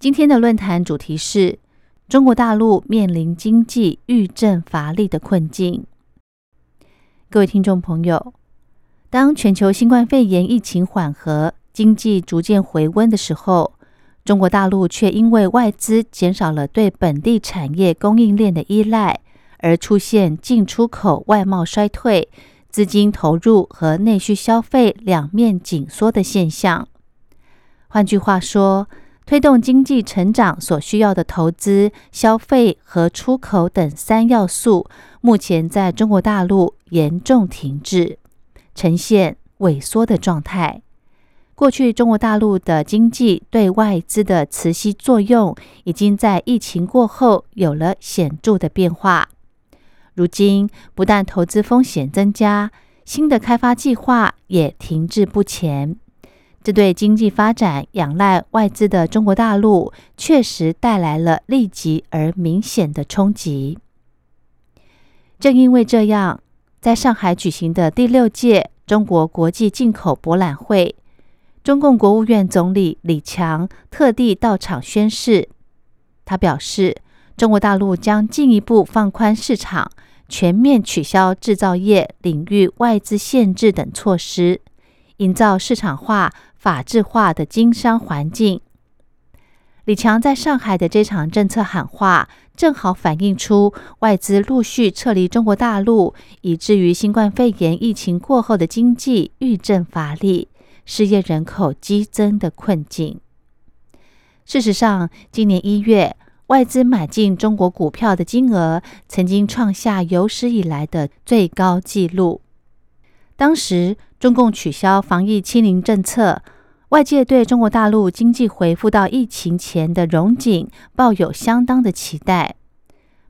今天的论坛主题是中国大陆面临经济愈振乏力的困境。各位听众朋友，当全球新冠肺炎疫情缓和，经济逐渐回温的时候，中国大陆却因为外资减少了对本地产业供应链的依赖，而出现进出口外贸衰退，资金投入和内需消费两面紧缩的现象。换句话说，推动经济成长所需要的投资、消费和出口等三要素，目前在中国大陆严重停滞，呈现萎缩的状态。过去中国大陆的经济对外资的磁吸作用，已经在疫情过后有了显著的变化。如今不但投资风险增加，新的开发计划也停滞不前，这对经济发展仰赖外资的中国大陆确实带来了立即而明显的冲击。正因为这样，在上海举行的第六届中国国际进口博览会，中共国务院总理李强特地到场宣示，他表示中国大陆将进一步放宽市场，全面取消制造业领域外资限制等措施，营造市场化、法治化的经商环境。李强在上海的这场政策喊话，正好反映出外资陆续撤离中国大陆，以至于新冠肺炎疫情过后的经济愈振乏力，失业人口激增的困境。事实上，今年1月外资买进中国股票的金额曾经创下有史以来的最高纪录。当时中共取消防疫清零政策，外界对中国大陆经济恢复到疫情前的荣景抱有相当的期待。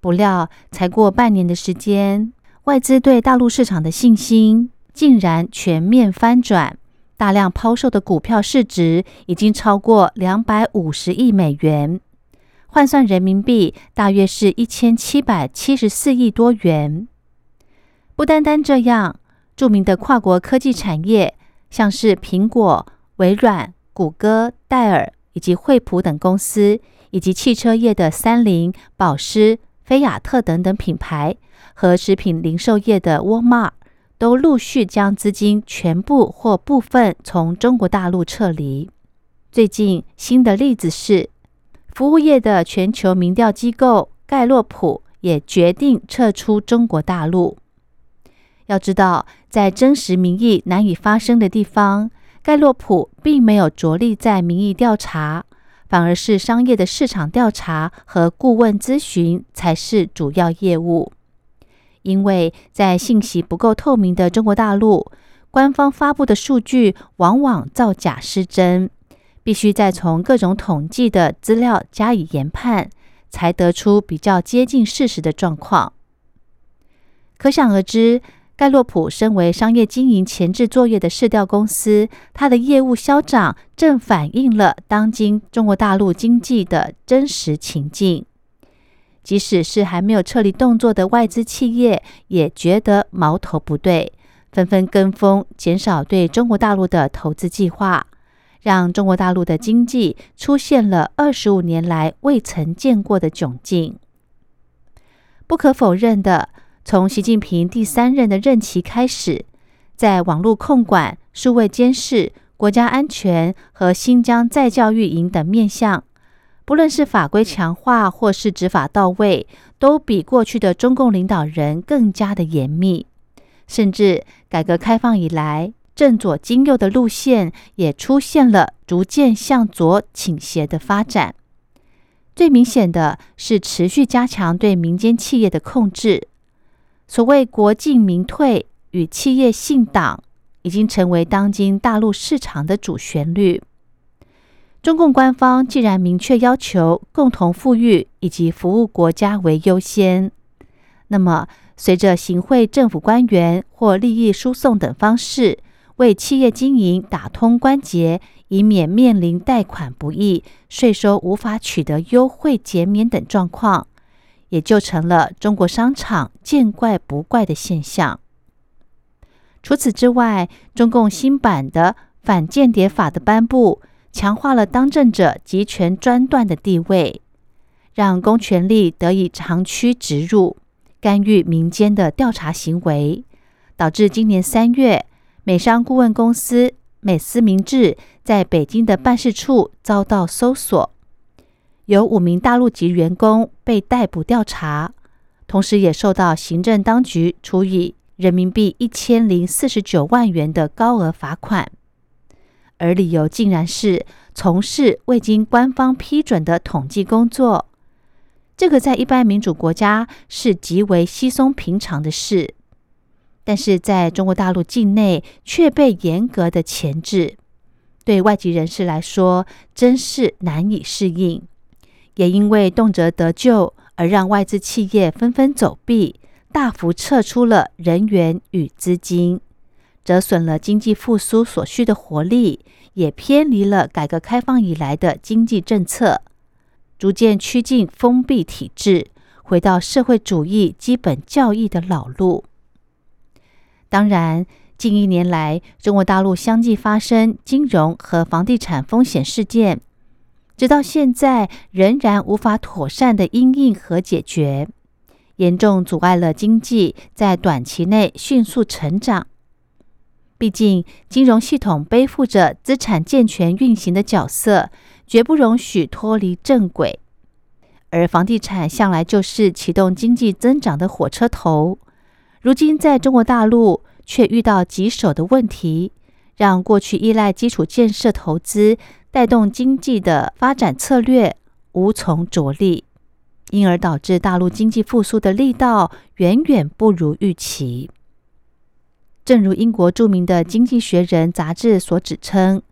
不料才过半年的时间，外资对大陆市场的信心竟然全面翻转，大量抛售的股票市值已经超过250亿美元。换算人民币大约是1774亿多元。不单单这样，著名的跨国科技产业，像是苹果、微软、谷歌、戴尔以及惠普等公司，以及汽车业的三菱、保时、菲亚特等等品牌，和食品零售业的 Walmart， 都陆续将资金全部或部分从中国大陆撤离。最近新的例子是服务业的全球民调机构盖洛普也决定撤出中国大陆。要知道，在真实民意难以发生的地方，盖洛普并没有着力在民意调查，反而是商业的市场调查和顾问咨询才是主要业务。因为在信息不够透明的中国大陆，官方发布的数据往往造假失真，必须再从各种统计的资料加以研判，才得出比较接近事实的状况。可想而知，盖洛普身为商业经营前置作业的市调公司，它的业务消长正反映了当今中国大陆经济的真实情境。即使是还没有撤离动作的外资企业，也觉得矛头不对，纷纷跟风减少对中国大陆的投资计划，让中国大陆的经济出现了25年来未曾见过的窘境。不可否认的，从习近平第3任的任期开始，在网络控管、数位监视、国家安全和新疆再教育营等面向，不论是法规强化或是执法到位，都比过去的中共领导人更加的严密。甚至改革开放以来，正左经右的路线也出现了逐渐向左倾斜的发展。最明显的是持续加强对民间企业的控制。所谓国进民退与企业信党，已经成为当今大陆市场的主旋律。中共官方既然明确要求共同富裕以及服务国家为优先，那么随着行贿政府官员或利益输送等方式为企业经营打通关节，以免面临贷款不易、税收无法取得优惠减免等状况，也就成了中国商场见怪不怪的现象。除此之外，中共新版的反间谍法的颁布，强化了当政者集权专断的地位，让公权力得以长驱直入，干预民间的调查行为，导致今年3月，美商顾问公司美思明治在北京的办事处遭到搜索，有5名大陆籍员工被逮捕调查，同时也受到行政当局处以人民币1049万元的高额罚款，而理由竟然是从事未经官方批准的统计工作。这个在一般民主国家是极为稀松平常的事，但是在中国大陆境内却被严格的钳制，对外籍人士来说真是难以适应。也因为动辄得咎，而让外资企业纷纷走避，大幅撤出了人员与资金，折损了经济复苏所需的活力，也偏离了改革开放以来的经济政策，逐渐趋近封闭体制，回到社会主义基本教义的老路。当然，近1年来，中国大陆相继发生金融和房地产风险事件，直到现在仍然无法妥善的因应和解决，严重阻碍了经济在短期内迅速成长。毕竟，金融系统背负着资产健全运行的角色，绝不容许脱离正轨。而房地产向来就是启动经济增长的火车头。如今在中国大陆却遇到棘手的问题，让过去依赖基础建设投资带动经济的发展策略无从着力，因而导致大陆经济复苏的力道远远不如预期。正如英国著名的《经济学人》杂志所指称，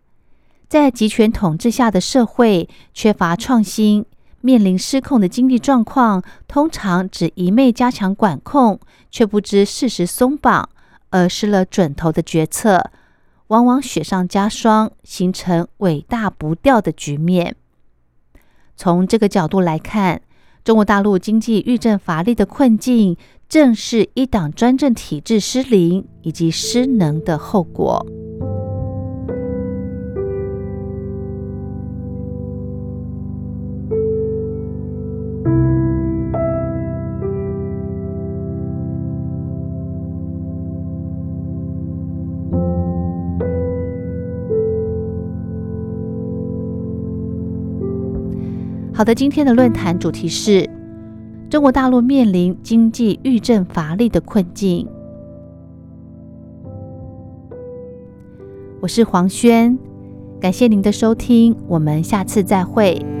在集权统治下的社会缺乏创新，面临失控的经济状况，通常只一昧加强管控，却不知适时松绑，而失了准头的决策，往往雪上加霜，形成尾大不掉的局面。从这个角度来看，中国大陆经济愈振乏力的困境，正是一党专政体制失灵以及失能的后果。好的，今天的论坛主题是中国大陆面临经济愈振乏力的困境。我是黄轩，感谢您的收听，我们下次再会。